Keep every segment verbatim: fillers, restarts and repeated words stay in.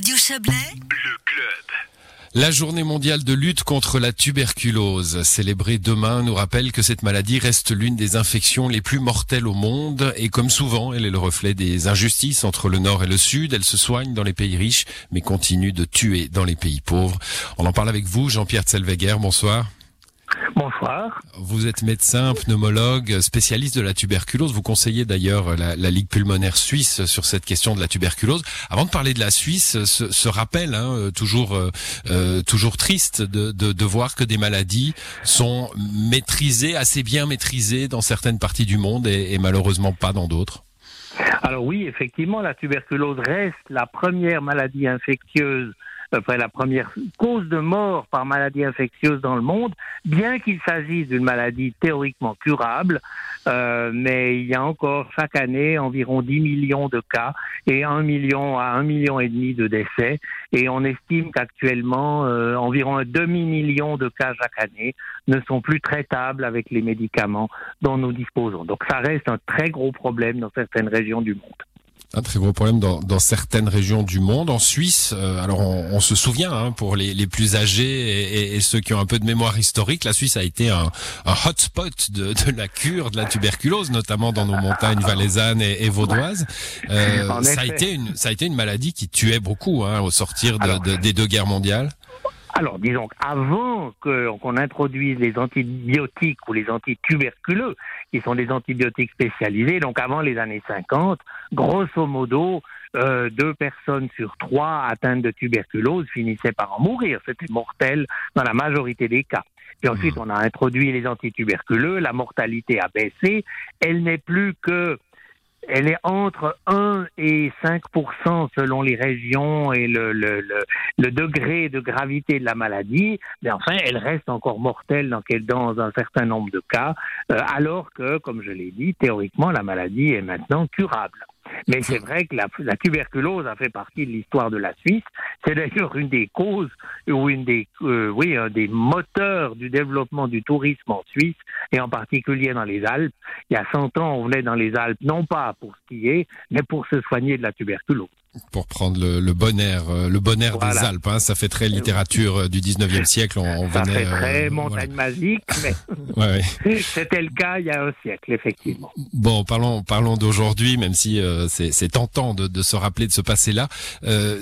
Radio Chablais, le club. La journée mondiale de lutte contre la tuberculose, célébrée demain, nous rappelle que cette maladie reste l'une des infections les plus mortelles au monde et comme souvent, elle est le reflet des injustices entre le Nord et le Sud. Elle se soigne dans les pays riches mais continue de tuer dans les pays pauvres. On en parle avec vous, Jean-Pierre Zellweger, bonsoir. Bonsoir. Vous êtes médecin, pneumologue, spécialiste de la tuberculose. Vous conseillez d'ailleurs la, la Ligue pulmonaire suisse sur cette question de la tuberculose. Avant de parler de la Suisse, ce, ce rappel hein, toujours euh, toujours triste de, de, de voir que des maladies sont maîtrisées, assez bien maîtrisées dans certaines parties du monde et, et malheureusement pas dans d'autres. Alors oui, effectivement, la tuberculose reste la première maladie infectieuse, enfin, la première cause de mort par maladie infectieuse dans le monde, bien qu'il s'agisse d'une maladie théoriquement curable, euh, mais il y a encore chaque année environ dix millions de cas et un million à un million et demi de décès, et on estime qu'actuellement euh, environ un demi-million de cas chaque année ne sont plus traitables avec les médicaments dont nous disposons. Donc ça reste un très gros problème dans certaines régions du monde. Un très gros problème dans, dans certaines régions du monde. En Suisse, euh, alors on, on se souvient, hein, pour les, les plus âgés et, et, et ceux qui ont un peu de mémoire historique, la Suisse a été un, un hotspot de, de la cure de la tuberculose, notamment dans nos montagnes valaisannes et, et vaudoises. Euh, ça a été une, ça a été une maladie qui tuait beaucoup hein, au sortir de, de, des deux guerres mondiales. Alors, disons qu'avant que, qu'on introduise les antibiotiques ou les antituberculeux, qui sont des antibiotiques spécialisés, donc avant les années cinquante, grosso modo, euh, deux personnes sur trois atteintes de tuberculose finissaient par en mourir. C'était mortel dans la majorité des cas. Puis ensuite, on a introduit les antituberculeux, la mortalité a baissé, elle n'est plus que... Elle est entre un et cinq pour cent selon les régions et le, le, le, le degré de gravité de la maladie, mais enfin, elle reste encore mortelle dans, dans un certain nombre de cas, euh, alors que, comme je l'ai dit, théoriquement, la maladie est maintenant curable. Mais c'est vrai que la, la tuberculose a fait partie de l'histoire de la Suisse. C'est d'ailleurs une des causes ou une des, euh, oui, un des moteurs du développement du tourisme en Suisse et en particulier dans les Alpes. Il y a cent ans, on venait dans les Alpes, non pas pour skier, mais pour se soigner de la tuberculose. Pour prendre le, le bon air, le bon air voilà. Des Alpes, hein, ça fait très littérature du dix-neuvième siècle. On, on ça venait, fait très euh, montagne voilà. Magique, mais ouais, ouais. C'était le cas il y a un siècle, effectivement. Bon, parlons, parlons d'aujourd'hui, même si euh, c'est, c'est tentant de, de se rappeler de ce passé-là. Euh,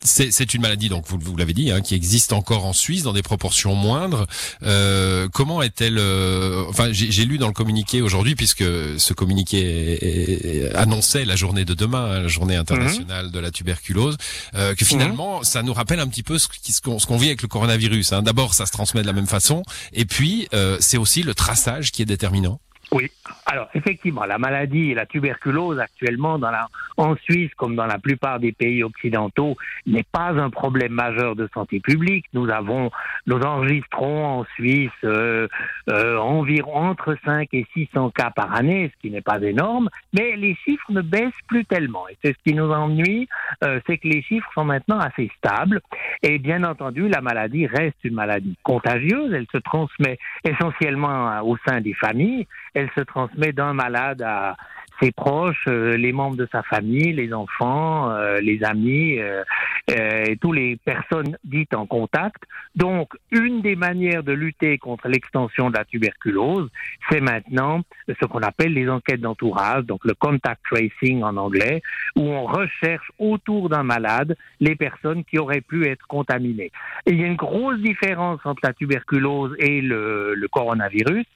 C'est, c'est une maladie, donc vous, vous l'avez dit, hein, qui existe encore en Suisse dans des proportions moindres. Euh, comment est-elle euh, Enfin, j'ai, j'ai lu dans le communiqué aujourd'hui, puisque ce communiqué est, est, annonçait la journée de demain, hein, la journée internationale mmh. de la tuberculose, euh, que finalement, mmh. ça nous rappelle un petit peu ce, qui, ce, qu'on, ce qu'on vit avec le coronavirus. Hein. D'abord, ça se transmet de la même façon, et puis euh, c'est aussi le traçage qui est déterminant. Oui, alors effectivement, la maladie et la tuberculose actuellement dans la, en Suisse, comme dans la plupart des pays occidentaux, n'est pas un problème majeur de santé publique. Nous avons, nous enregistrons en Suisse euh, euh, environ entre cinq et six cents cas par année, ce qui n'est pas énorme, mais les chiffres ne baissent plus tellement. Et c'est ce qui nous ennuie, euh, c'est que les chiffres sont maintenant assez stables. Et bien entendu, la maladie reste une maladie contagieuse. Elle se transmet essentiellement au sein des familles. Elle se transmet d'un malade à ses proches, euh, les membres de sa famille, les enfants, euh, les amis, euh, euh, et toutes les personnes dites en contact. Donc, une des manières de lutter contre l'extension de la tuberculose, c'est maintenant ce qu'on appelle les enquêtes d'entourage, donc le contact tracing en anglais, où on recherche autour d'un malade les personnes qui auraient pu être contaminées. Et il y a une grosse différence entre la tuberculose et le, le coronavirus,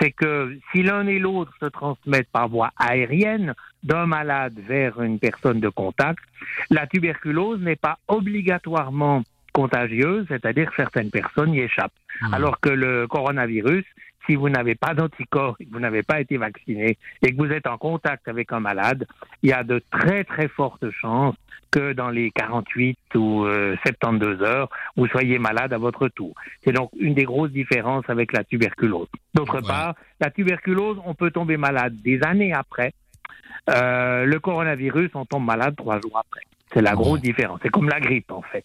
c'est que si l'un et l'autre se transmettent par voie aérienne d'un malade vers une personne de contact, la tuberculose n'est pas obligatoirement contagieuse, c'est-à-dire que certaines personnes y échappent. Mmh. Alors que le coronavirus, si vous n'avez pas d'anticorps, que vous n'avez pas été vacciné et que vous êtes en contact avec un malade, il y a de très très fortes chances que dans les quarante-huit ou soixante-douze heures, vous soyez malade à votre tour. C'est donc une des grosses différences avec la tuberculose. D'autre ouais. part, la tuberculose, on peut tomber malade des années après. Euh, le coronavirus, on tombe malade trois jours après. C'est la grosse ouais. différence. C'est comme la grippe, en fait.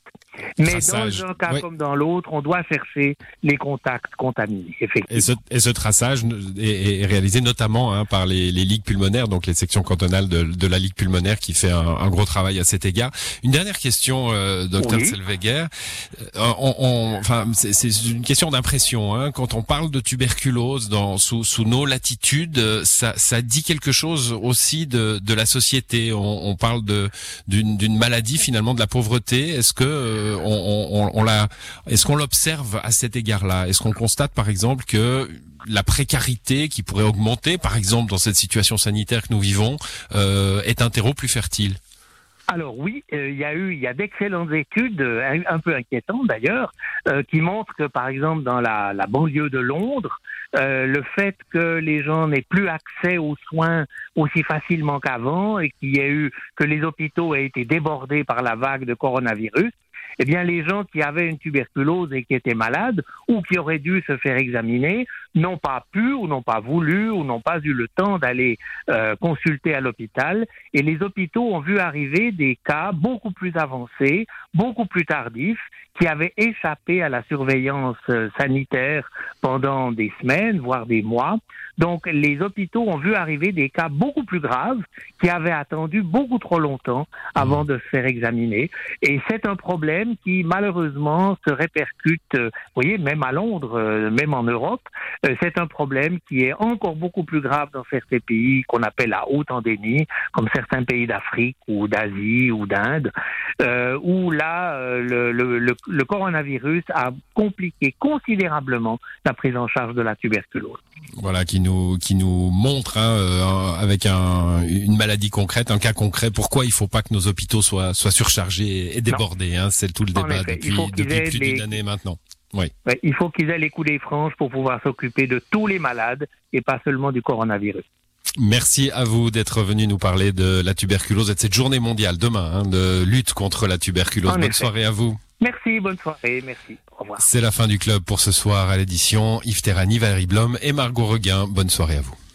Mais traçage. dans un cas ouais. comme dans l'autre, on doit chercher les contacts contaminés, effectivement. Et ce, et ce traçage est, est réalisé notamment hein, par les, les ligues pulmonaires, donc les sections cantonales de, de la Ligue pulmonaire qui fait un, un gros travail à cet égard. Une dernière question, euh, docteur oui. Zellweger. On, on, enfin, c'est, c'est une question d'impression. Hein. Quand on parle de tuberculose dans, sous, sous nos latitudes, ça, ça dit quelque chose aussi de, de la société. On, on parle de, d'une, d'une maladie finalement de la pauvreté. Est-ce que euh, on, on, on la, est-ce qu'on l'observe à cet égard-là? Est-ce qu'on constate par exemple que la précarité qui pourrait augmenter, par exemple dans cette situation sanitaire que nous vivons, euh, est un terreau plus fertile? Alors oui, il euh, y a eu, il y a d'excellentes études, euh, un peu inquiétantes d'ailleurs, euh, qui montrent que par exemple dans la, la banlieue de Londres, euh, le fait que les gens n'aient plus accès aux soins aussi facilement qu'avant et qu'il y a eu que les hôpitaux aient été débordés par la vague de coronavirus, eh bien les gens qui avaient une tuberculose et qui étaient malades ou qui auraient dû se faire examiner n'ont pas pu ou n'ont pas voulu ou n'ont pas eu le temps d'aller euh, consulter à l'hôpital, et les hôpitaux ont vu arriver des cas beaucoup plus avancés, beaucoup plus tardifs, qui avaient échappé à la surveillance sanitaire pendant des semaines, voire des mois. Donc les hôpitaux ont vu arriver des cas beaucoup plus graves qui avaient attendu beaucoup trop longtemps avant de se faire examiner, et c'est un problème qui malheureusement se répercute, vous voyez, même à Londres, même en Europe. C'est un problème qui est encore beaucoup plus grave dans certains pays qu'on appelle à haute endémie, comme certains pays d'Afrique ou d'Asie ou d'Inde, euh, où là, euh, le, le, le coronavirus a compliqué considérablement la prise en charge de la tuberculose. Voilà, qui nous, qui nous montre hein, euh, avec un, une maladie concrète, un cas concret, pourquoi il ne faut pas que nos hôpitaux soient, soient surchargés et débordés. Hein, c'est tout le en débat effet, depuis, depuis plus les... d'une année maintenant. Oui. Il faut qu'ils aient les coudées franches pour pouvoir s'occuper de tous les malades et pas seulement du coronavirus. Merci à vous d'être venu nous parler de la tuberculose et de cette journée mondiale demain hein, de lutte contre la tuberculose. En Bonne effet. soirée à vous. Merci, bonne soirée, merci. Au revoir. C'est la fin du club pour ce soir à l'édition. Yves Terrani, Valérie Blom et Margot Reguin. Bonne soirée à vous.